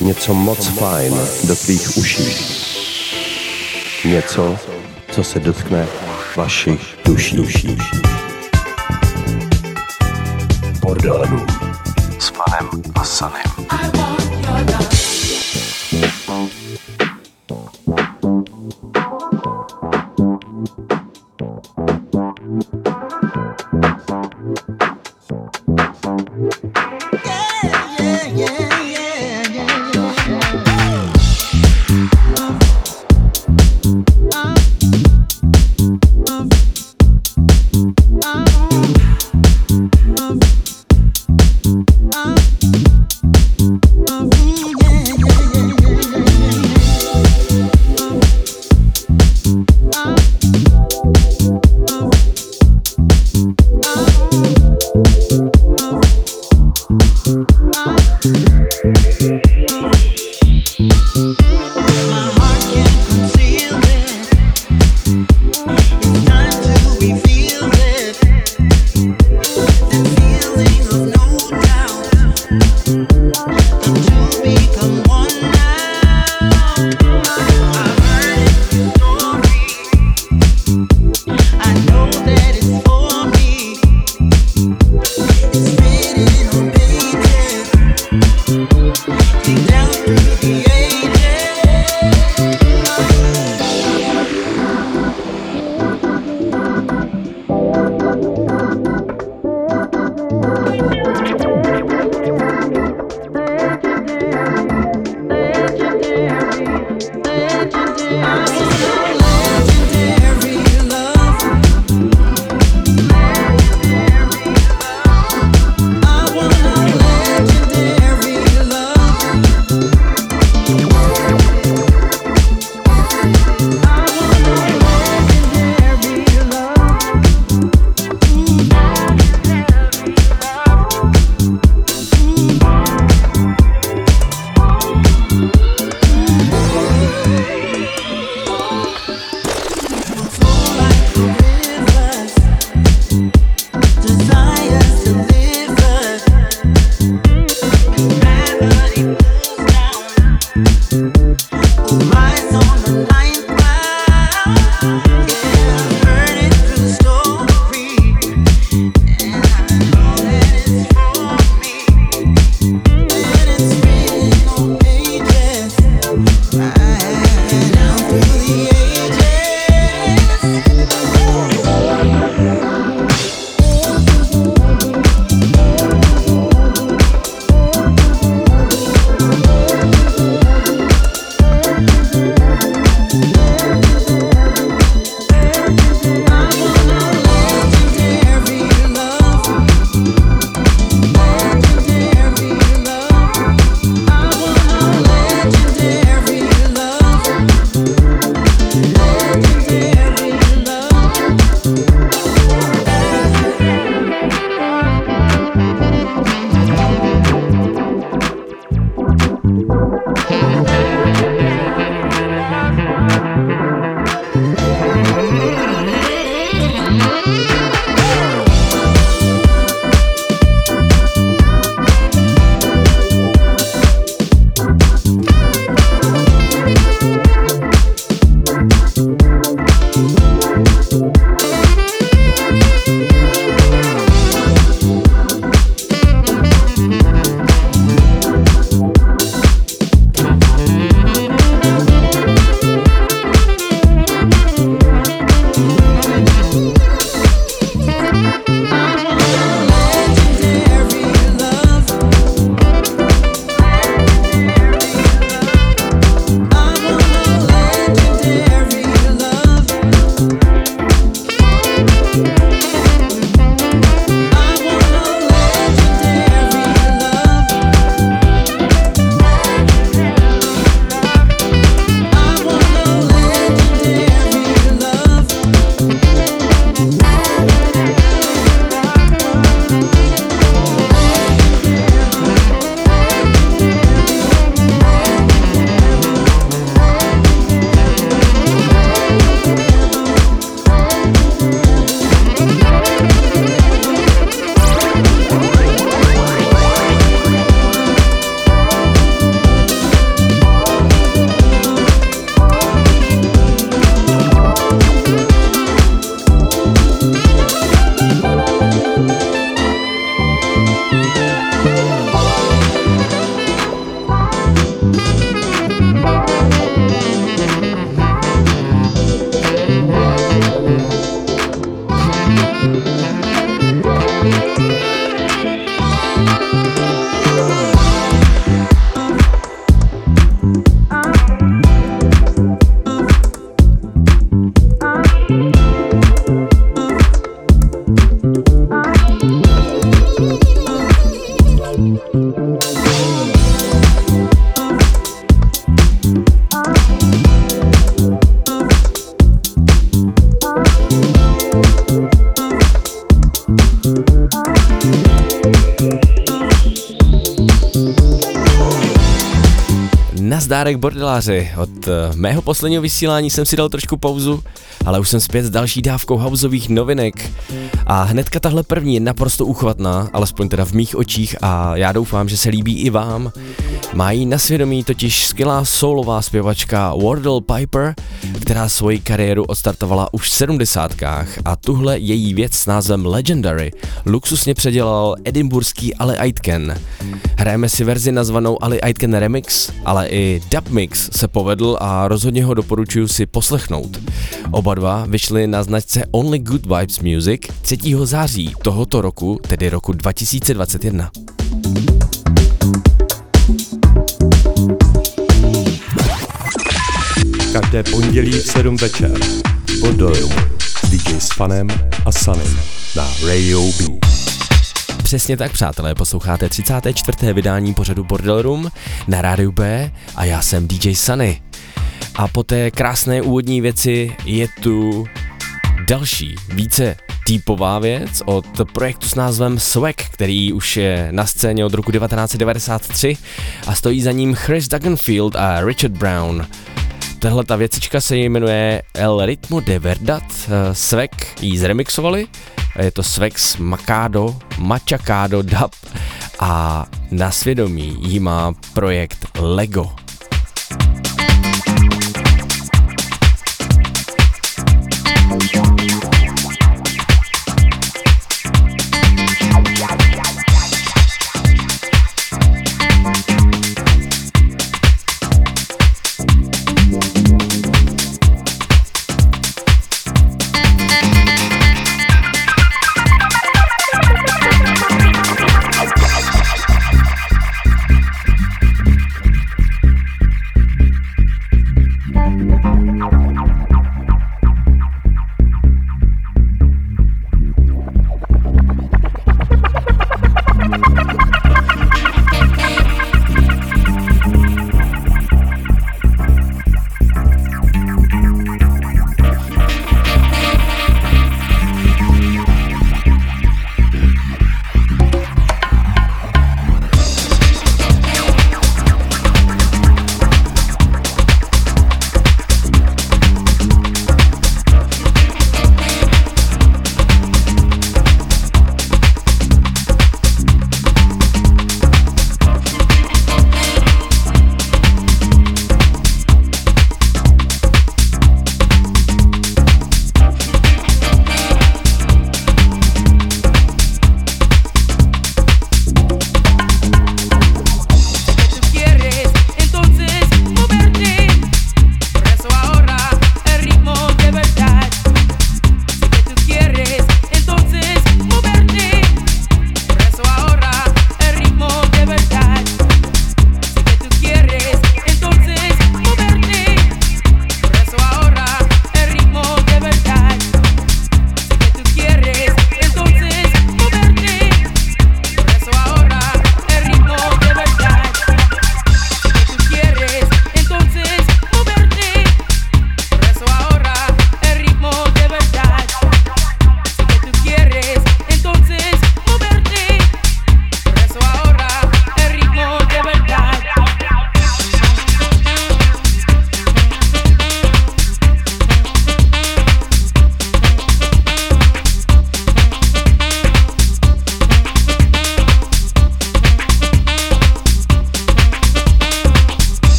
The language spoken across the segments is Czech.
něco moc fajn do tvých uší. Něco, co se dotkne vašich duší. Bordelů s Panem a Sunnym. I wanna Nazdárek bordeláři, od mého posledního vysílání jsem si dal trošku pauzu, ale už jsem zpět s další dávkou houseových novinek a hnedka tahle první je naprosto uchvatná, alespoň teda v mých očích a já doufám, že se líbí i vám. Má jí na svědomí totiž skvělá soulová zpěvačka Wardle Piper, která svoji kariéru odstartovala už v 70kách a tuhle její věc s názvem Legendary luxusně předělal edinburský Ali Aitken. Hrajeme si verzi nazvanou Ali Aitken Remix, ale i Dubmix se povedl a rozhodně ho doporučuji si poslechnout. Oba dva vyšly na značce Only Good Vibes Music 3. září tohoto roku, tedy roku 2021. Každé pondělí v 7 večer pod Dojou s DJ Sunnym a Sunnym na Radio B. Přesně tak, přátelé, posloucháte 34. vydání pořadu Bordel Room na Rádiu B a já jsem DJ Sunny. A po té krásné úvodní věci je tu další, více týpová věc od projektu s názvem Swag, který už je na scéně od roku 1993 a stojí za ním Chris Dagenfield a Richard Brown. Tahle ta věcička se jmenuje El Ritmo de Verdad, Swag ji zremixovali, je to Swag s Machacado Dub a na svědomí jí má projekt Lego.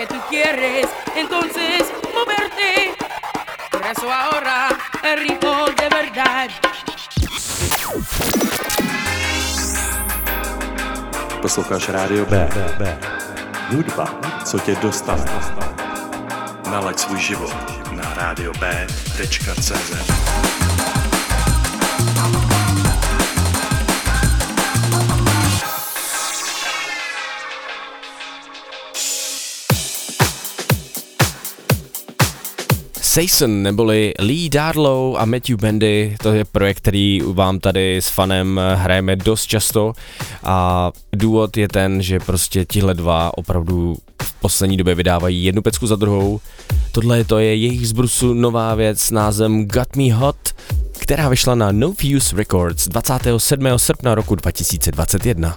que tú quieres, entonces moverte. Por eso ahora el ritmo de verdad. Posloucháš Rádio B. Hudba, co tě dostane. Nalaď svůj život na radiob.cz. Saison neboli Lee Darlow a Matthew Bendy, to je projekt, který vám tady s fanem hrajeme dost často a důvod je ten, že prostě tihle dva opravdu v poslední době vydávají jednu pecku za druhou. Tohle to je jejich zbrusu nová věc s názvem Got Me Hot, která vyšla na No Fuse Records 27. srpna roku 2021.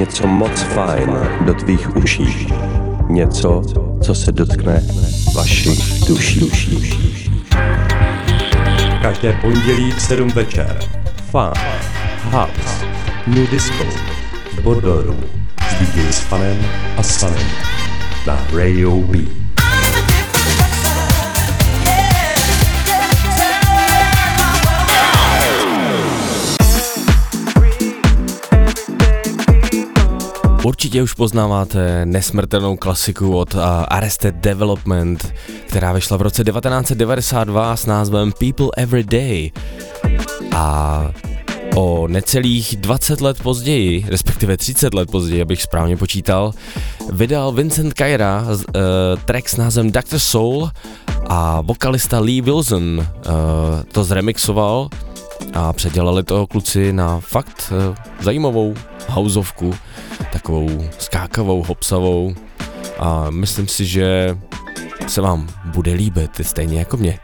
něco moc fajn do tvých uší. Něco, co se dotkne vašich duší. Každé pondělí v 7 večer. Fun, house, new disco, bordelů s DJ Sunnym a Sunnym na Radio B. Určitě už poznáváte nesmrtelnou klasiku od Arrested Development, která vyšla v roce 1992 s názvem People Every Day. A o necelých 20 let později, respektive 30 let později, abych správně počítal, vydal Vincent Kaira track s názvem Dr. Soul a vokalista Lee Wilson to zremixoval a předělali toho kluci na fakt zajímavou houseovku, takovou skákavou, hopsavou, a myslím si, že se vám bude líbit stejně jako mě.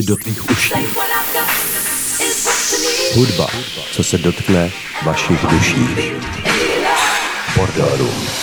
do tvých uší. Hudba, co se dotkne vašich duší. Bordeaux Room.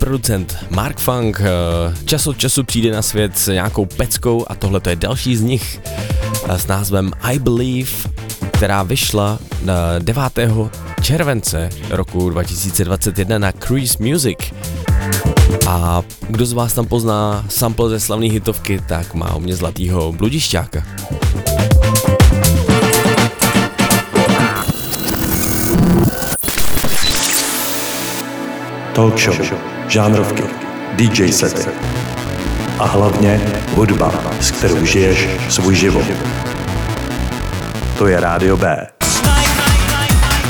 Producent Mark Funk čas od času přijde na svět s nějakou peckou a tohle to je další z nich s názvem I Believe, která vyšla 9. července roku 2021 na Cruise Music. A kdo z vás tam pozná sample ze slavné hitovky, tak má u mě zlatýho bludišťáka. Talk show, žánrovky, DJ sety a hlavně hudba, s kterou žiješ svůj život. To je Rádio B.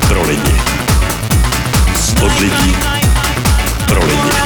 Pro lidi. Od lidí. Pro lidi.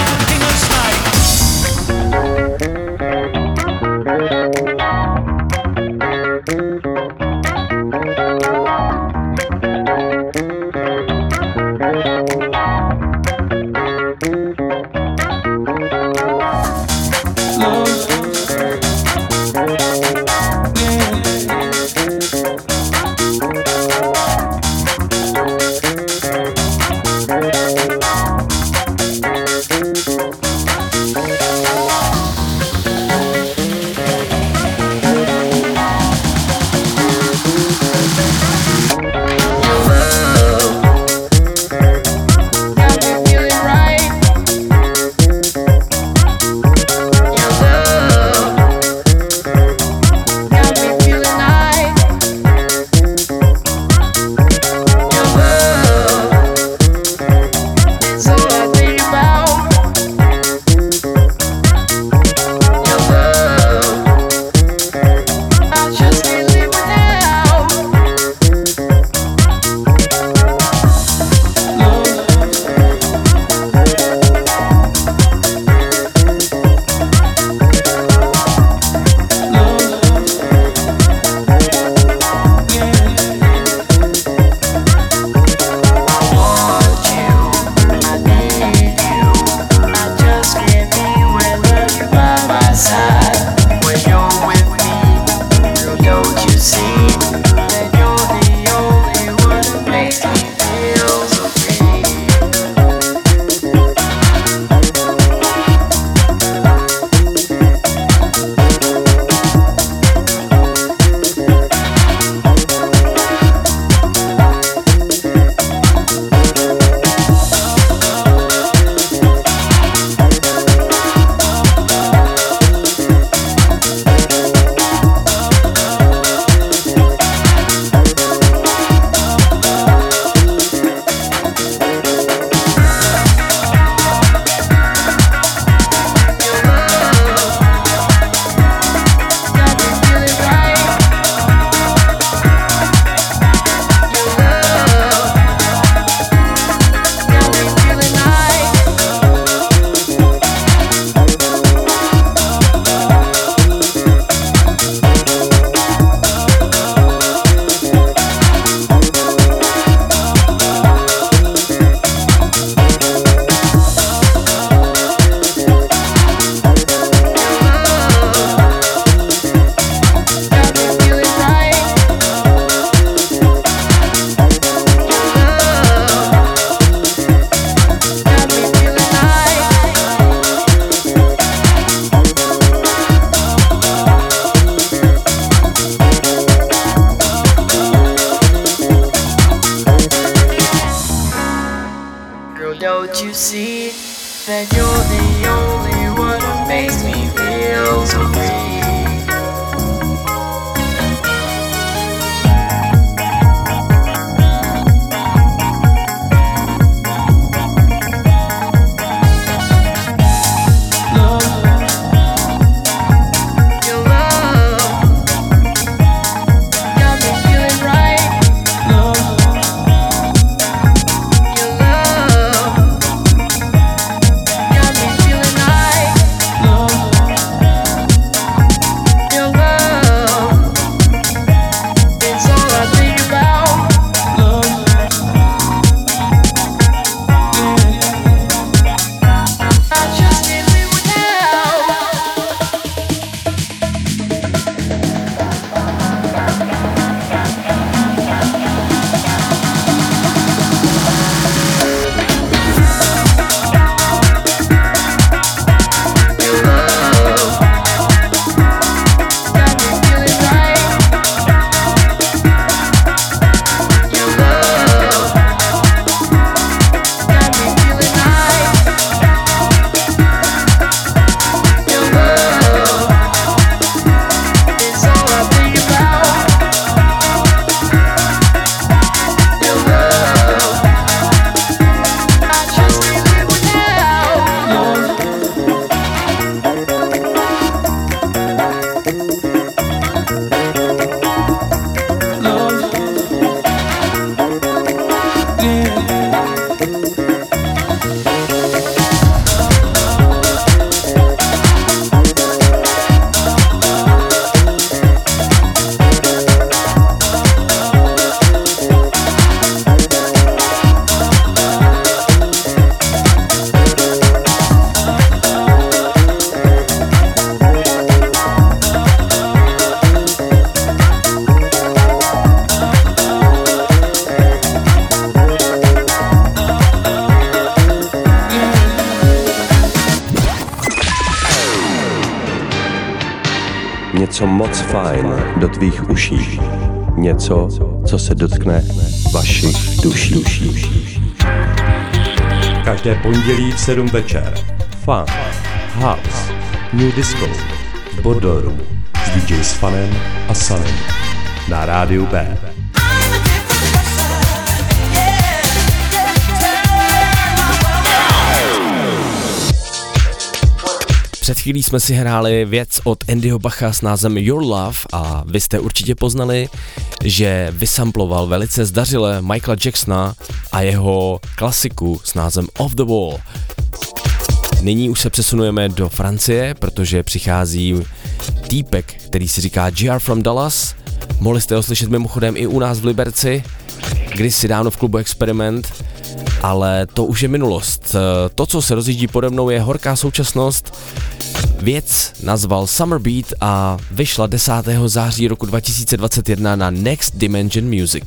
Don't you see that you're the only one who makes me feel so free? Moc fajn do tvých uší. Něco, co se dotkne vašich duší. Každé pondělí v 7 večer. Fun, house, new disco, bodoru s DJ s Funem a Sunny na Rádiu B. Před chvílí jsme si hráli věc od Andyho Bacha s názvem Your Love a vy jste určitě poznali, že vysamploval velice zdařile Michaela Jacksona a jeho klasiku s názvem Off the Wall. Nyní už se přesunujeme do Francie, protože přichází týpek, který si říká JR from Dallas. Mohli jste ho slyšet mimochodem i u nás v Liberci, kdysi dávno v klubu Experiment, ale to už je minulost. To, co se rozjíždí pode mnou, je horká současnost. Věc nazval Summer Beat a vyšla 10. září roku 2021 na Next Dimension Music.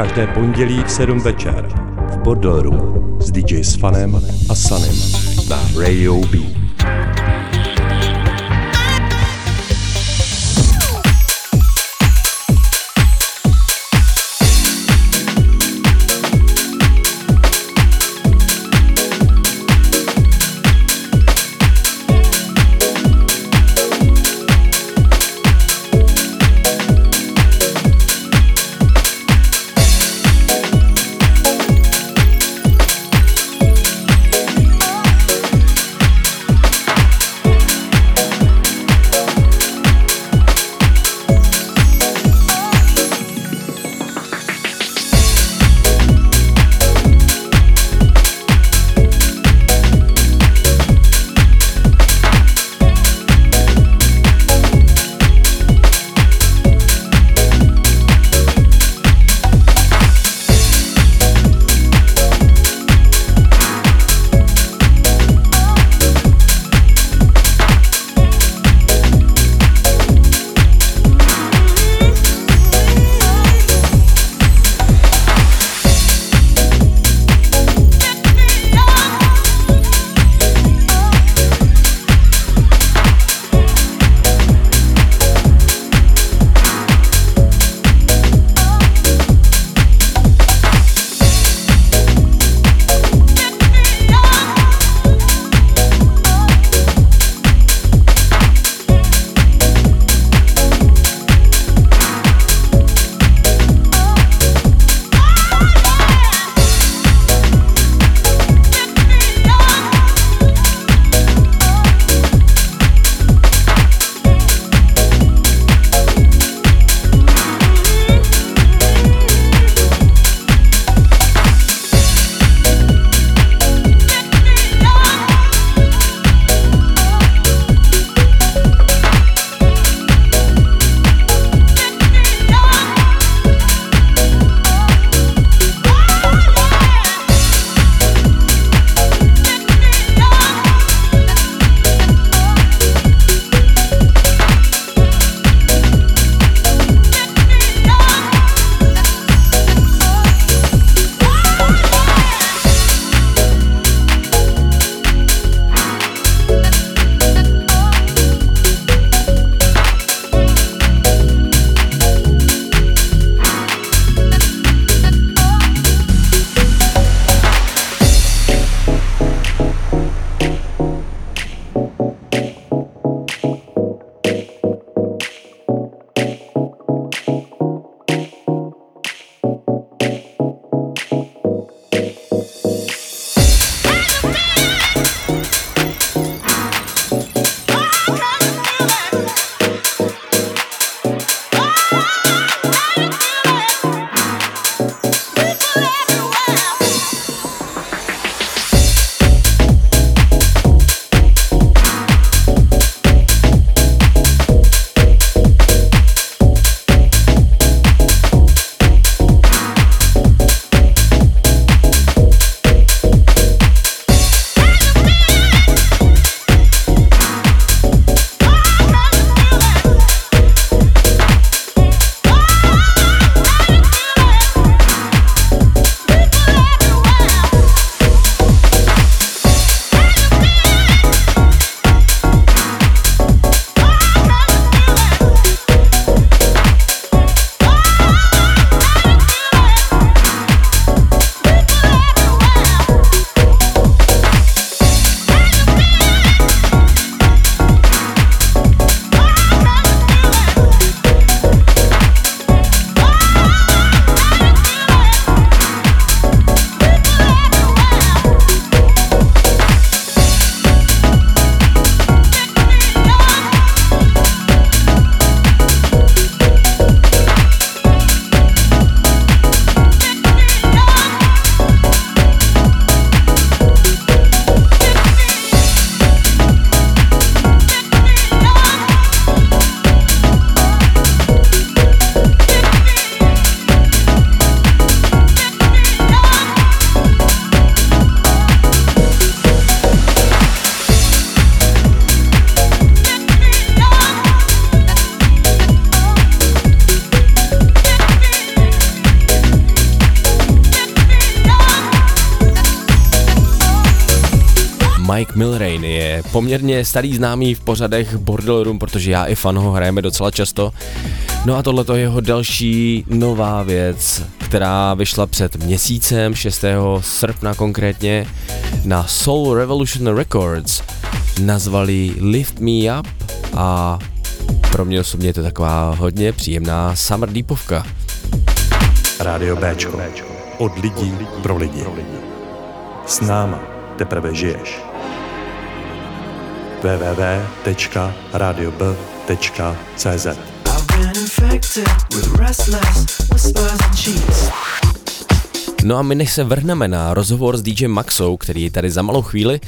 každé pondělí v 7 večer v Bordel Room s DJ Sunnym a Sunnym na Radio B. Mike Milrain je poměrně starý známý v pořadech Bordel Room, protože já i fan ho hrajeme docela často. No a tohleto je jeho další nová věc, která vyšla před měsícem, 6. srpna konkrétně, na Soul Revolution Records. Nazvali Lift Me Up a pro mě osobně je to taková hodně příjemná summer deepovka. Rádio Bčko. Od lidí pro lidi. S náma teprve žiješ. www.radiob.cz No a my než se vrhneme na rozhovor s DJ Maxou, který je tady za malou chvíli,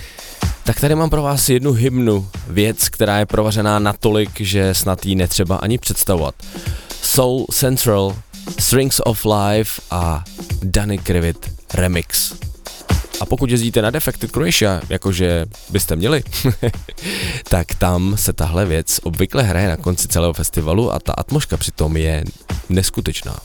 tak tady mám pro vás jednu hymnu, věc, která je provařená natolik, že snad ji netřeba ani představovat. Soul Central, Strings of Life a Danny Krivit Remix. A pokud jezdíte na Defected Croatia, jakože byste měli, tak tam se tahle věc obvykle hraje na konci celého festivalu a ta atmosféra přitom je neskutečná.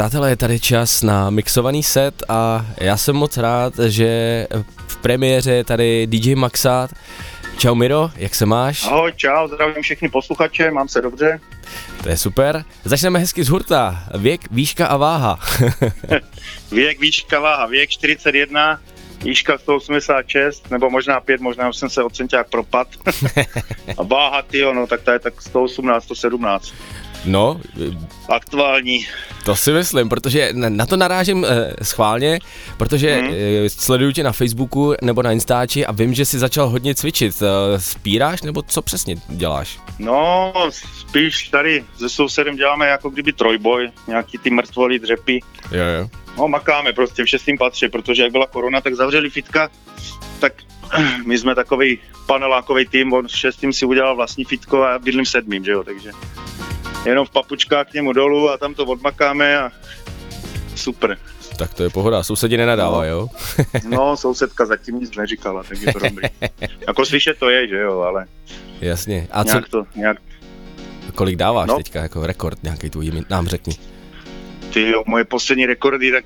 Přátelé, je tady čas na mixovaný set a já jsem moc rád, že v premiéře je tady DJ Maxa. Čau Miro, jak se máš? Ahoj, čau, zdravím všechny posluchače, mám se dobře. To je super. Začneme hezky z hurta. Věk, výška a váha. Věk, výška, váha. Věk 41, výška 186, nebo možná 5, možná už jsem se od centiák propad. A váha, tyjo, no tak ta je tak 118, 117. No, aktuální. To si myslím, protože na to narážím schválně, protože sleduju tě na Facebooku nebo na Instači a vím, že jsi začal hodně cvičit. Spíráš nebo co přesně děláš? No, spíš tady se sousedem děláme jako kdyby trojboj, nějaký ty mrtvoly, dřepy. Jo. No, makáme prostě v šestým patře, protože jak byla korona, tak zavřeli fitka, tak my jsme takovej panelákovej tým, on v šestým si udělal vlastní fitko a já bydlím v sedmým, že jo, takže jenom v papučkách k němu dolů a tam to odmakáme a super. Tak to je pohoda, sousedí nenadává, no. Jo? No, sousedka zatím nic neříkala, tak je to dobrý. Jako slyšet to je, že jo, ale... Jasně, a nějak co... Kolik dáváš teďka, jako rekord nějaký tvůj, nám řekni. Ty jo, moje poslední rekordy, tak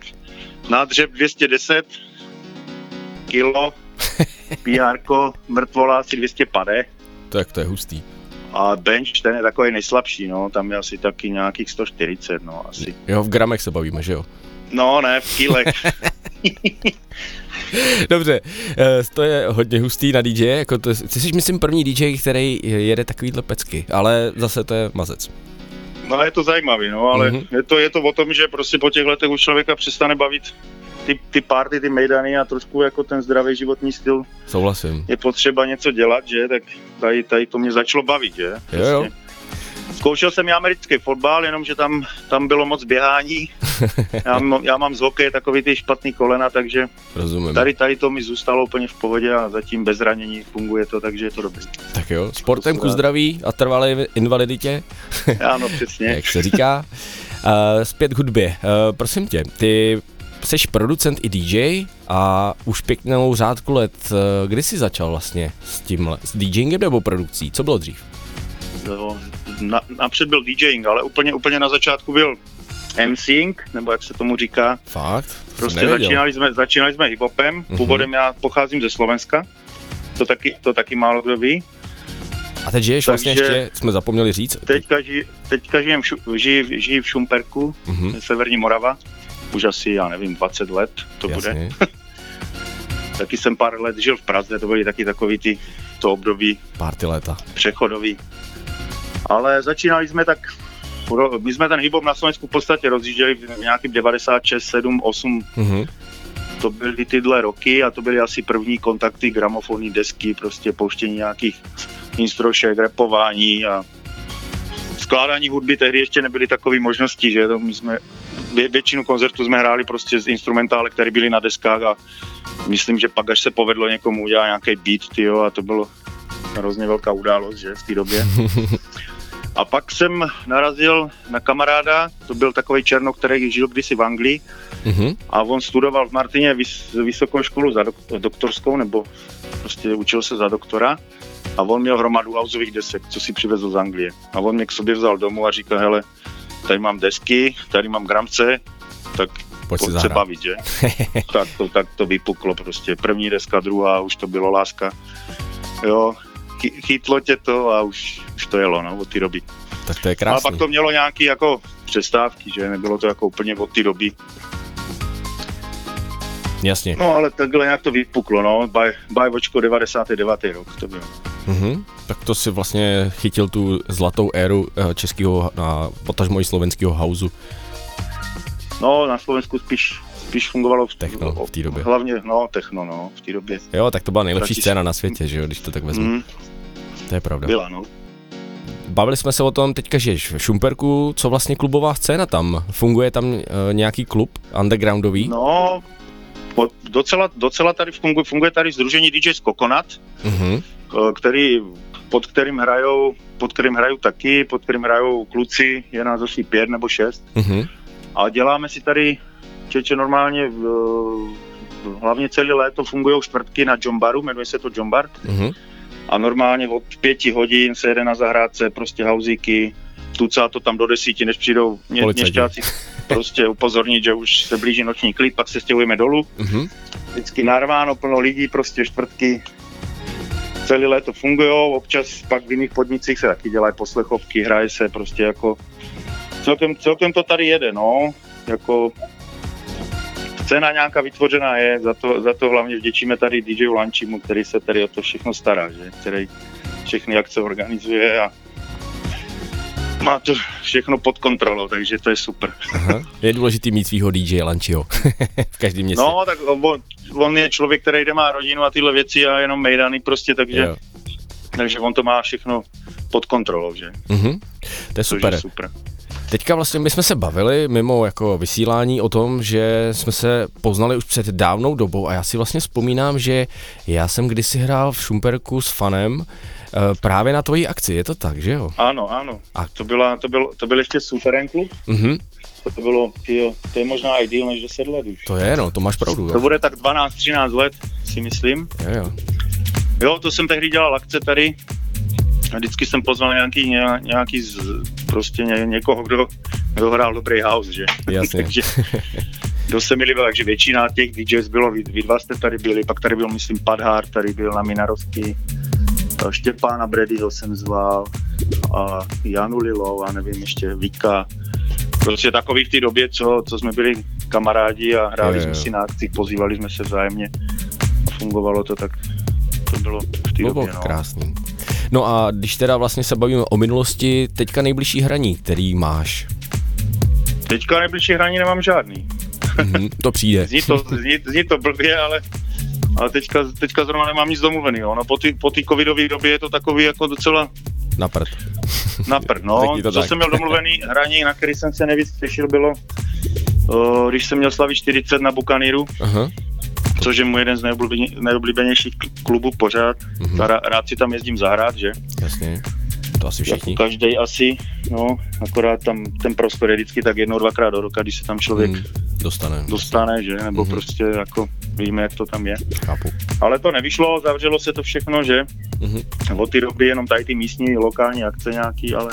na dřep 210 kilo, píárko, mrtvola asi 250. Tak to je hustý. A bench, ten je takový nejslabší, no, tam je asi taky nějakých 140, no, asi. Jo, v gramech se bavíme, že jo? No, ne, v kilech. Dobře, to je hodně hustý na DJ, jako to, ty jsi myslím první DJ, který jede takovýhle pecky, ale zase to je mazec. No je to zajímavý, no, ale je to o tom, že prostě po těch letech už člověka přestane bavit ty party, ty mejdany a trošku jako ten zdravý životní styl. Souhlasím. Je potřeba něco dělat, že, tak tady to mě začalo bavit, že. Prostě. Jo. Zkoušel jsem i americký fotbal, jenomže tam bylo moc běhání. Já mám z hokeje takový ty špatný kolena, takže rozumím. Tady to mi zůstalo úplně v pohodě a zatím bez ranění funguje to, takže je to dobrý. Tak jo, sportem ku zdraví a trvalé invaliditě. Ano, přesně. Jak se říká. Zpět k hudbě. Prosím tě, ty seš producent i DJ a už pěknou řádku let. Kdy jsi začal vlastně s tímhle? S DJingem nebo produkcí? Co bylo dřív? Napřed byl DJing, ale úplně na začátku byl MCing, nebo jak se tomu říká. Fakt? Prostě začínali jsme hip-hopem, původem já pocházím ze Slovenska, to taky málo kdo ví. A teď žiješ vlastně ještě, jsme zapomněli říct. Teďka žiju v Šumperku, severní Morava, už asi, já nevím, 20 let to jasně. bude. Taky jsem pár let žil v Praze, to byly taky takový to období. Party léta. Přechodový. Ale začínali jsme tak, my jsme ten hip-hop na Slovensku v podstatě rozjížděli v nějakým 96, 7, 8, to byly tyhle roky a to byly asi první kontakty, gramofonní desky, prostě pouštění nějakých instrošek, rapování a skládání hudby, tehdy ještě nebyly takové možnosti, že to my jsme, většinu koncertů jsme hráli prostě z instrumentále, které byly na deskách a myslím, že pak až se povedlo někomu udělat nějaký beat, tyjo, a to bylo hrozně velká událost, že, v té době. A pak jsem narazil na kamaráda, to byl takový Černok, který žil kdysi v Anglii a on studoval v Martině vysokou školu za doktorskou, nebo prostě učil se za doktora a on měl hromadu houseových desek, co si přivezl z Anglie. A on mě k sobě vzal domů a říkal, hele, tady mám desky, tady mám gramce, tak pojď se bavit, že? tak to vypuklo prostě, první deska, druhá, už to bylo láska. Jo, chytlo tě to a už to jelo, no, od té doby. Tak to je krásný. A pak to mělo nějaký jako přestávky, že nebylo to jako úplně od té doby. Jasně. No, ale takhle nějak to vypuklo, no, bajvočko 99. rok to bylo. Tak to si vlastně chytil tu zlatou éru českého, potažmo i slovenského houseu. No, na Slovensku spíš fungovalo techno v té době. Hlavně, no, techno, no, v té době. Jo, tak to byla nejlepší scéna na světě, že jo, když to tak vezmu. To je pravda. Byla, no. Bavili jsme se o tom, teďka žiješ v Šumperku, co vlastně klubová scéna tam? Funguje tam nějaký klub undergroundový? No, docela tady funguje tady sdružení DJs Coconut, pod kterým hrajou kluci, je nás asi 5 nebo 6. A děláme si tady normálně hlavně celé léto fungují čtvrtky na Jombaru, jmenuje se to Jombar. A normálně od 5 hodin se jede na zahrádce, prostě hauzíky, tucá to tam do 10, než přijdou měšťáci prostě upozornit, že už se blíží noční klid, pak se stěhujeme dolů. Vždycky narváno, plno lidí, prostě čtvrtky. Celé léto fungují, občas pak v jiných podnicích se taky dělají poslechovky, hraje se prostě jako... Celkem to tady jede, no, jako... Scéna nějaká vytvořená je, za to hlavně vděčíme tady DJ Lančímu, který se tady o to všechno stará, že? Který všechny akce organizuje a má to všechno pod kontrolou, takže to je super. Aha. Je důležitý mít svýho DJ Lančího v každém městě. No, tak on je člověk, který jde, má rodinu a tyhle věci a jenom mejdany prostě, takže on to má všechno pod kontrolou, že? To je super. Teďka vlastně my jsme se bavili mimo jako vysílání o tom, že jsme se poznali už před dávnou dobou a já si vlastně vzpomínám, že já jsem kdysi hrál v Šumperku s fanem právě na tvojí akci, je to tak, že jo? Ano. A to byl ještě Suverén klub. To bylo, to je možná i díl než 10 let už. To je, no, to máš pravdu. To bude tak 12-13 let, si myslím. Jo, to jsem tehdy dělal akce tady. A vždycky jsem pozval někoho, kdo hrál dobrý house, že? Jasně. Takže to se mi líbilo, takže většina těch DJs bylo, vy dva jste tady byli, pak tady byl, myslím, Padhár, tady byl na Minarovský, Štěpána Bredyho jsem zval, a Janu Lilou, a nevím, ještě Vika, prostě takový v té době, co jsme byli kamarádi a hráli jsme si na akcích, pozývali jsme se vzájemně a fungovalo to, tak to bylo v té době. No. Krásný. No a když teda vlastně se bavíme o minulosti, teďka nejbližší hraní, který máš? Teďka nejbližší hraní nemám žádný. To přijde. Zní to blbě, ale teďka zrovna nemám nic domluveného. No, po té covidové době je to takový jako docela... Na prd, no. Co jsem měl domluvený hraní, na který jsem se nejvíc těšil, bylo, když jsem měl slavit 40 na Bukaníru, což je mu jeden z nejoblíbenějších klubů pořád. Rád si tam jezdím zahrát, že? Jasně, to asi všichni. Jako každý asi, no, akorát tam ten prostor je vždycky tak jednou, dvakrát do roka, když se tam člověk dostane, že? Nebo prostě jako víme, jak to tam je. Chápu. Ale to nevyšlo, zavřelo se to všechno, že? Od té doby jenom tady ty místní, lokální akce nějaký, ale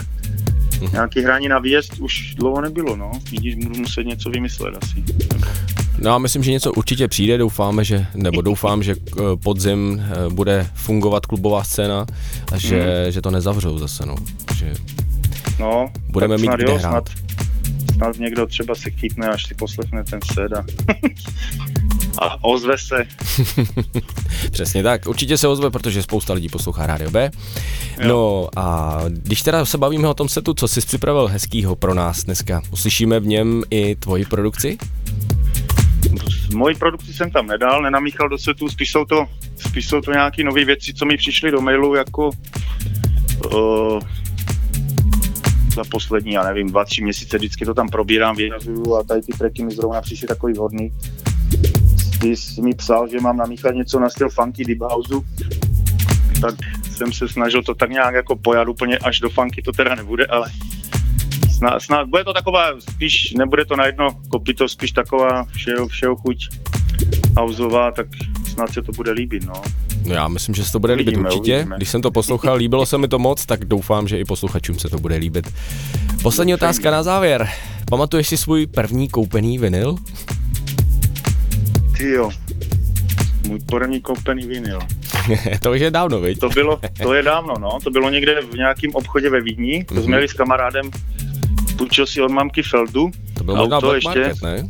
nějaký hraní na výjezd už dlouho nebylo, no. Vidíš, budu muset něco vymyslet asi. No a myslím, že něco určitě přijde, doufám, že podzim bude fungovat klubová scéna a že to nezavřou zase, no. Že no, budeme mít kde hrát. Snad někdo třeba se chytne, až si poslechne ten set a ozve se. Přesně tak, určitě se ozve, protože spousta lidí poslouchá Rádio B. Jo. No a když teda se bavíme o tom setu, co jsi připravil hezkýho pro nás dneska, uslyšíme v něm i tvoji produkci? Moji produkci jsem tam nedal, nenamíchal do setu, spíš jsou to nějaké nové věci, co mi přišly do mailu jako... za poslední, já nevím, 2-3 měsíce vždycky to tam probírám, vyjazuju a tady ty tracky mi zrovna přišly takový vhodný. Ty jsi mi psal, že mám namíchat něco na styl funky deep houseu, tak jsem se snažil to tak nějak jako pojat úplně, až do funky to teda nebude, ale snad bude to taková, spíš nebude to na jedno kopyto, spíš taková všeho chuť houseová, tak snad se to bude líbit, no. No já myslím, že se to bude líbit určitě. Když jsem to poslouchal, líbilo se mi to moc, tak doufám, že i posluchačům se to bude líbit. Poslední otázka na závěr. Pamatuješ si svůj první koupený vinyl? Tyjo, můj první koupený vinyl. To už je dávno, viď? To je dávno, no. To bylo někde v nějakém obchodě ve Vídni. To jsme měli s kamarádem, půjčil si od mamky Feldu. To byl možná Black Market, ne?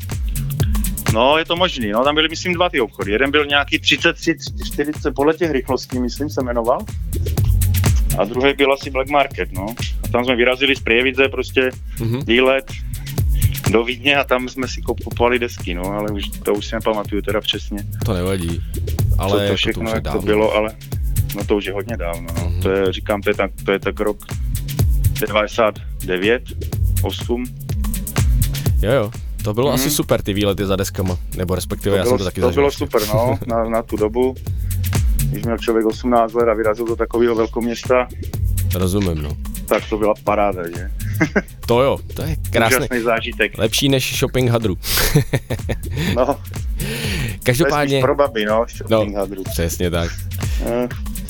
No, je to možný, no, tam byly, myslím, 2 ty obchody. Jeden byl nějaký 33, 40 podle těch rychlostí, myslím, se jmenoval. A druhý byl asi Black Market, no. A tam jsme vyrazili z Prievidze, prostě výlet do Vídně a tam jsme si kupovali desky, no, ale už to už si nepamatuju teda přesně. To nevadí, ale to všechno, jak to bylo, ale no to už je hodně dávno, no. To je, říkám, to je tak rok 99, 8. Jo. To bylo asi super, ty výlety za deskama, nebo respektive já jsem to taky zažil. To bylo super, no, na tu dobu, když měl člověk 18 let a vyrazil do takového velkoměsta. Rozumím, no. Tak to byla paráda, že? To jo, to je krásný. Úžasný zážitek. Lepší než shopping hadru. No. Každopádně... pro babi, no, shopping hadru. Přesně tak.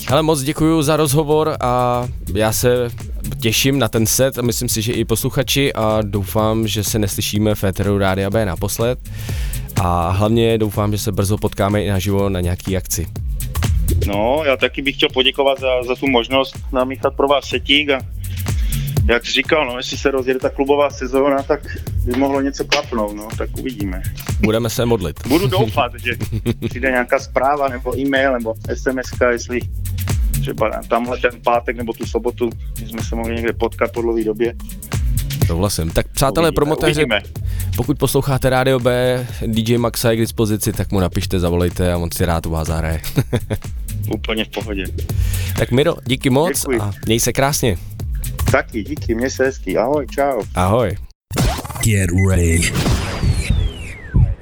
Ale moc děkuju za rozhovor a já se těším na ten set a myslím si, že i posluchači a doufám, že se neslyšíme v éteru Rádia B naposled a hlavně doufám, že se brzo potkáme i naživo na nějaký akci. No, já taky bych chtěl poděkovat za tu možnost namíchat pro vás setík a jak jsi říkal, no, jestli se rozjede ta klubová sezóna, tak by mohlo něco klapnout, no, tak uvidíme. Budeme se modlit. Budu doufat, že přijde nějaká zpráva nebo e-mail nebo SMS-ka, jestli třeba tamhle ten pátek nebo tu sobotu, když jsme se mohli někde potkat po dlouhé době. Souhlasím. Tak přátelé promotéři, pokud posloucháte Rádio B, DJ Maxa je k dispozici, tak mu napište, zavolejte a on si rád u vás zahraje. Úplně v pohodě. Tak Miro, díky moc. Děkuji. A měj se krásně. Taky, díky, měj se hezky. Ahoj, čau. Ahoj. Get ready.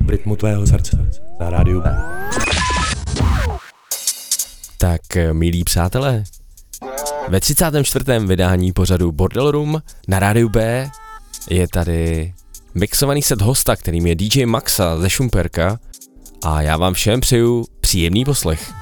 V rytmu tvého srdce na Rádio B. Tak, milí přátelé, ve 34. vydání pořadu Bordel Room na Rádiu B je tady mixovaný set hosta, kterým je DJ Maxa ze Šumperka a já vám všem přeju příjemný poslech.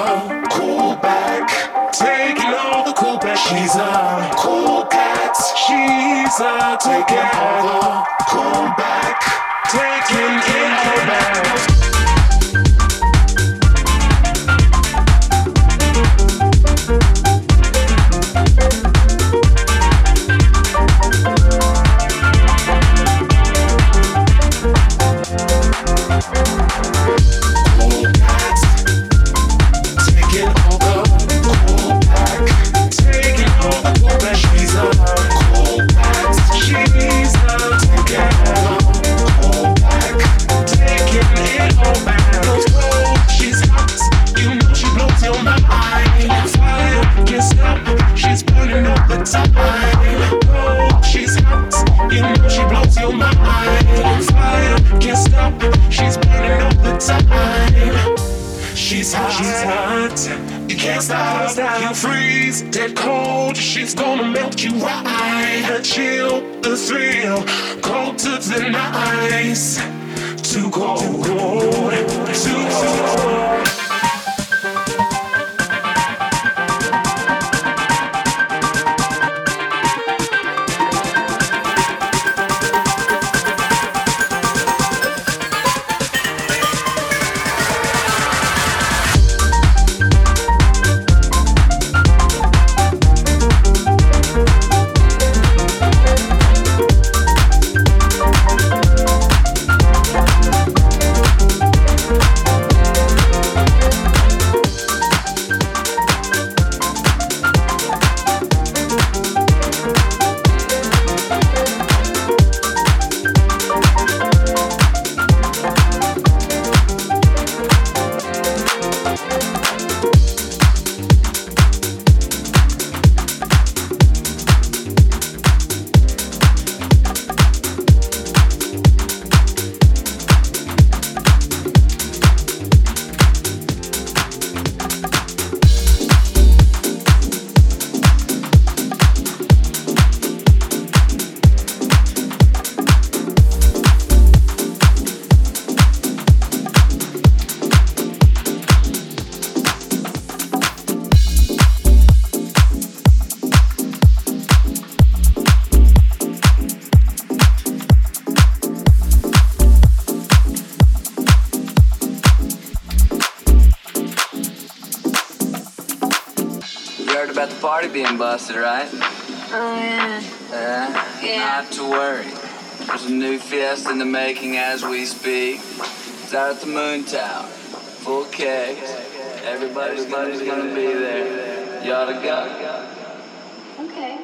a cool back, taking all the cool back. She's a cool cat, she's a taking all the cool back, taking in all back. Being busted, right? Oh, yeah. Yeah. Not to worry. There's a new fiesta in the making as we speak. It's out at the Moon Tower. Full cakes. Everybody's gonna be there. You ought to go. Okay.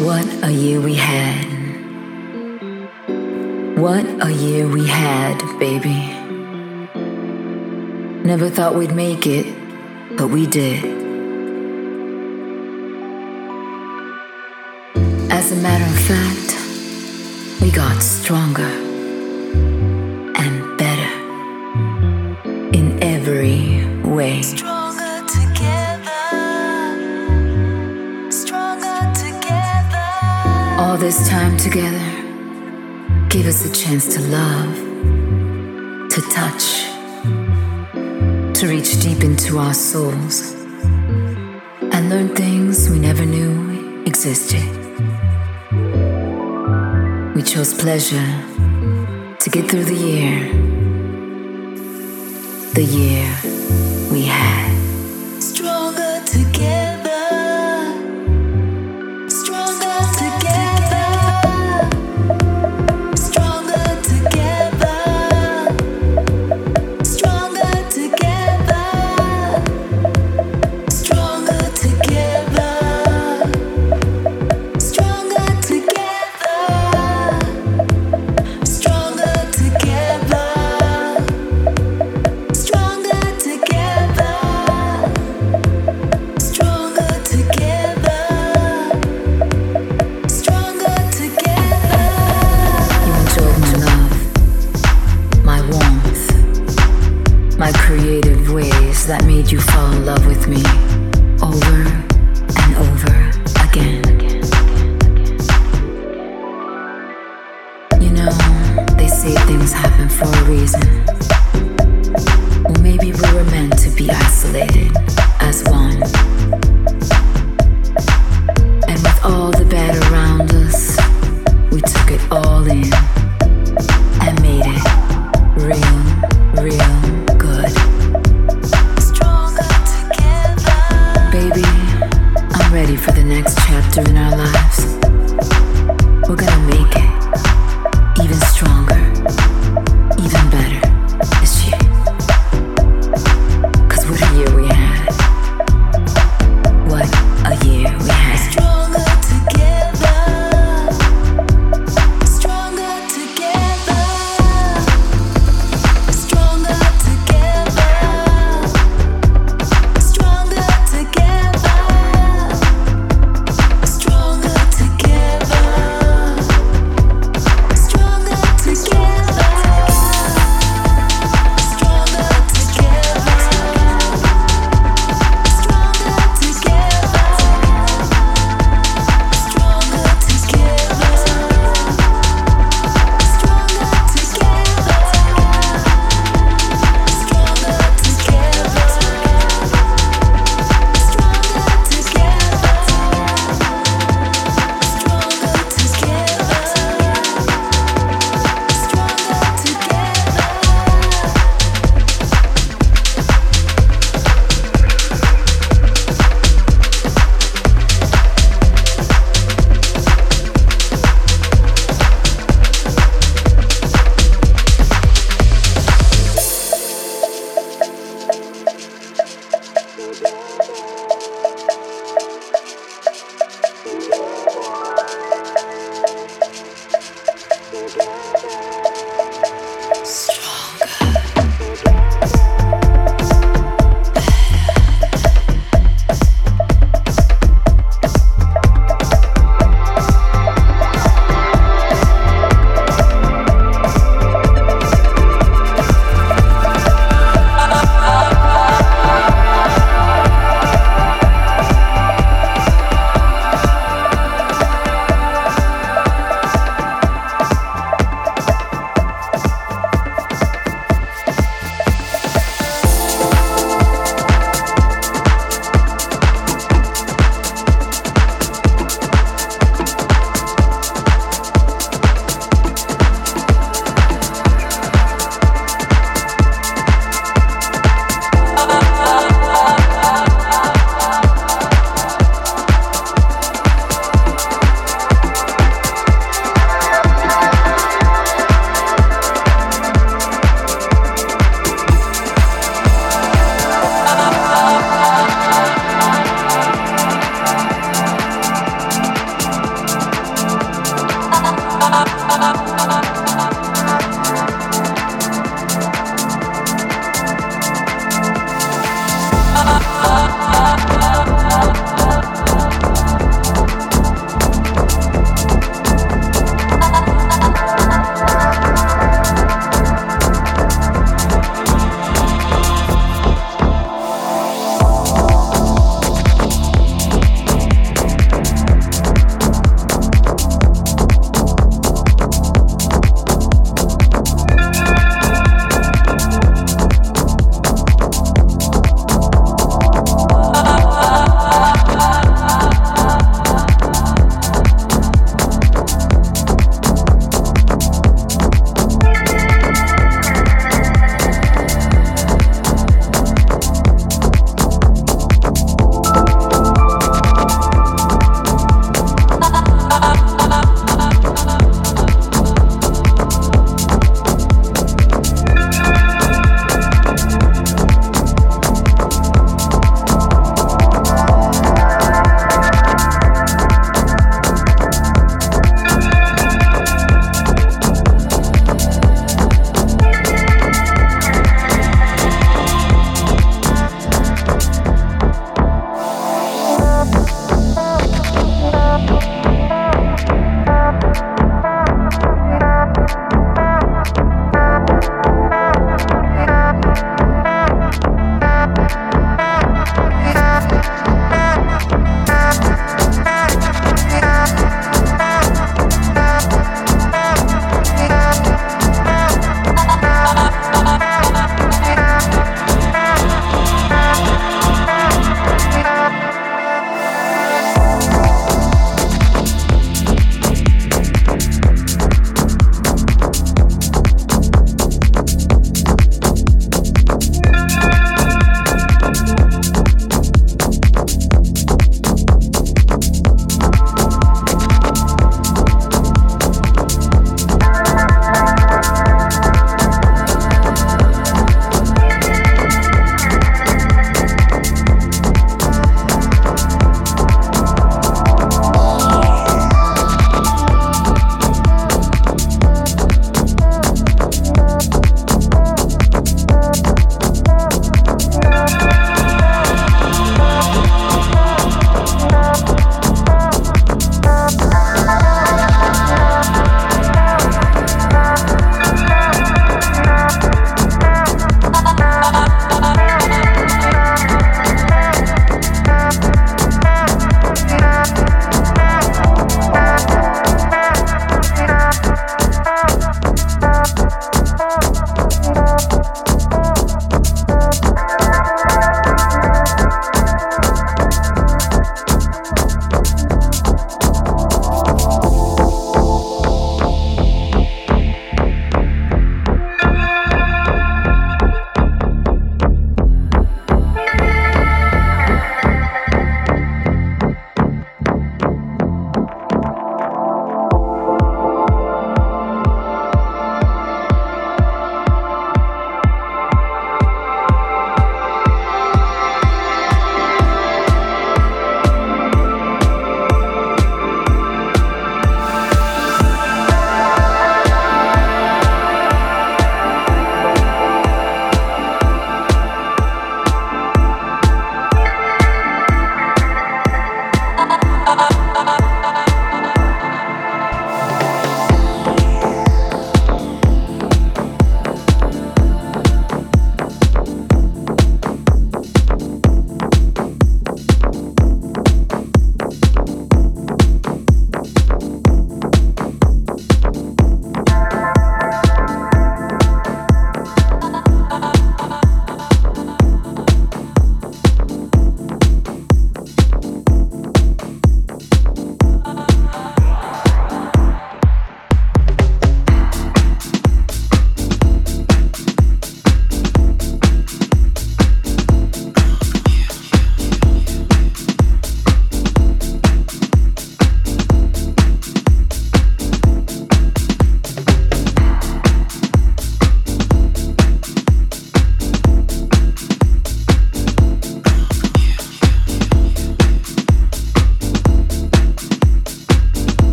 What a year we had. What a year we had, baby. Never thought we'd make it, but we did. As a matter of fact, we got stronger and better in every way. Stronger together. All this time together, give us a chance to love, to touch, to reach deep into our souls and learn things we never knew existed. We chose pleasure to get through the year we had. Stronger together, stronger together, stronger together, stronger together, stronger together, stronger together, stronger together, stronger together, stronger together, stronger together. You enjoyed my love, my warmth, my creative ways that made you fall in love with me over and over again. You know, they say things happen for a reason. Well, maybe we were meant to be isolated as one. And with all the bad around us, we took it all in and made it real good. Stronger together. Baby, I'm ready for the next chapter in our lives. We're gonna make it even stronger, even better this year. 'Cause what a year we had. What a year we had. Stronger together, stronger together, stronger together, stronger together, stronger together,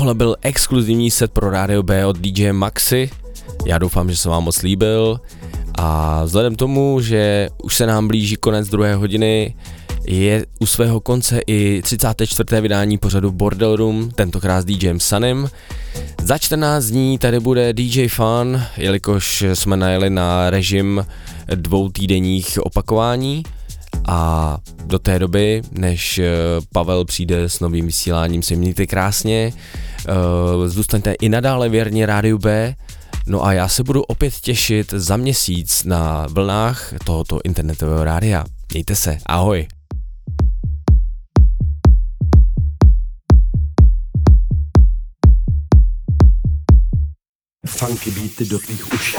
Tohle byl exkluzivní set pro Rádio B od DJ Maxy. Já doufám, že se vám moc líbil. A vzhledem tomu, že už se nám blíží konec druhé hodiny, je u svého konce i 34. vydání pořadu Bordel Room, tentokrát s DJem Sunnym. Za 14 dní tady bude DJ Fun, jelikož jsme najeli na režim dvoutýdenních opakování. A do té doby, než Pavel přijde s novým vysíláním, se mějte krásně, zůstaňte i nadále věrně Rádiu B. No a já se budu opět těšit za měsíc na vlnách tohoto internetového rádia. Mějte se, ahoj. Funky beaty do tvých uší.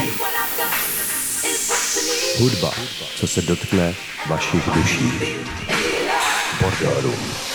Hudba, co se dotkne vašich duší. Bordel Room.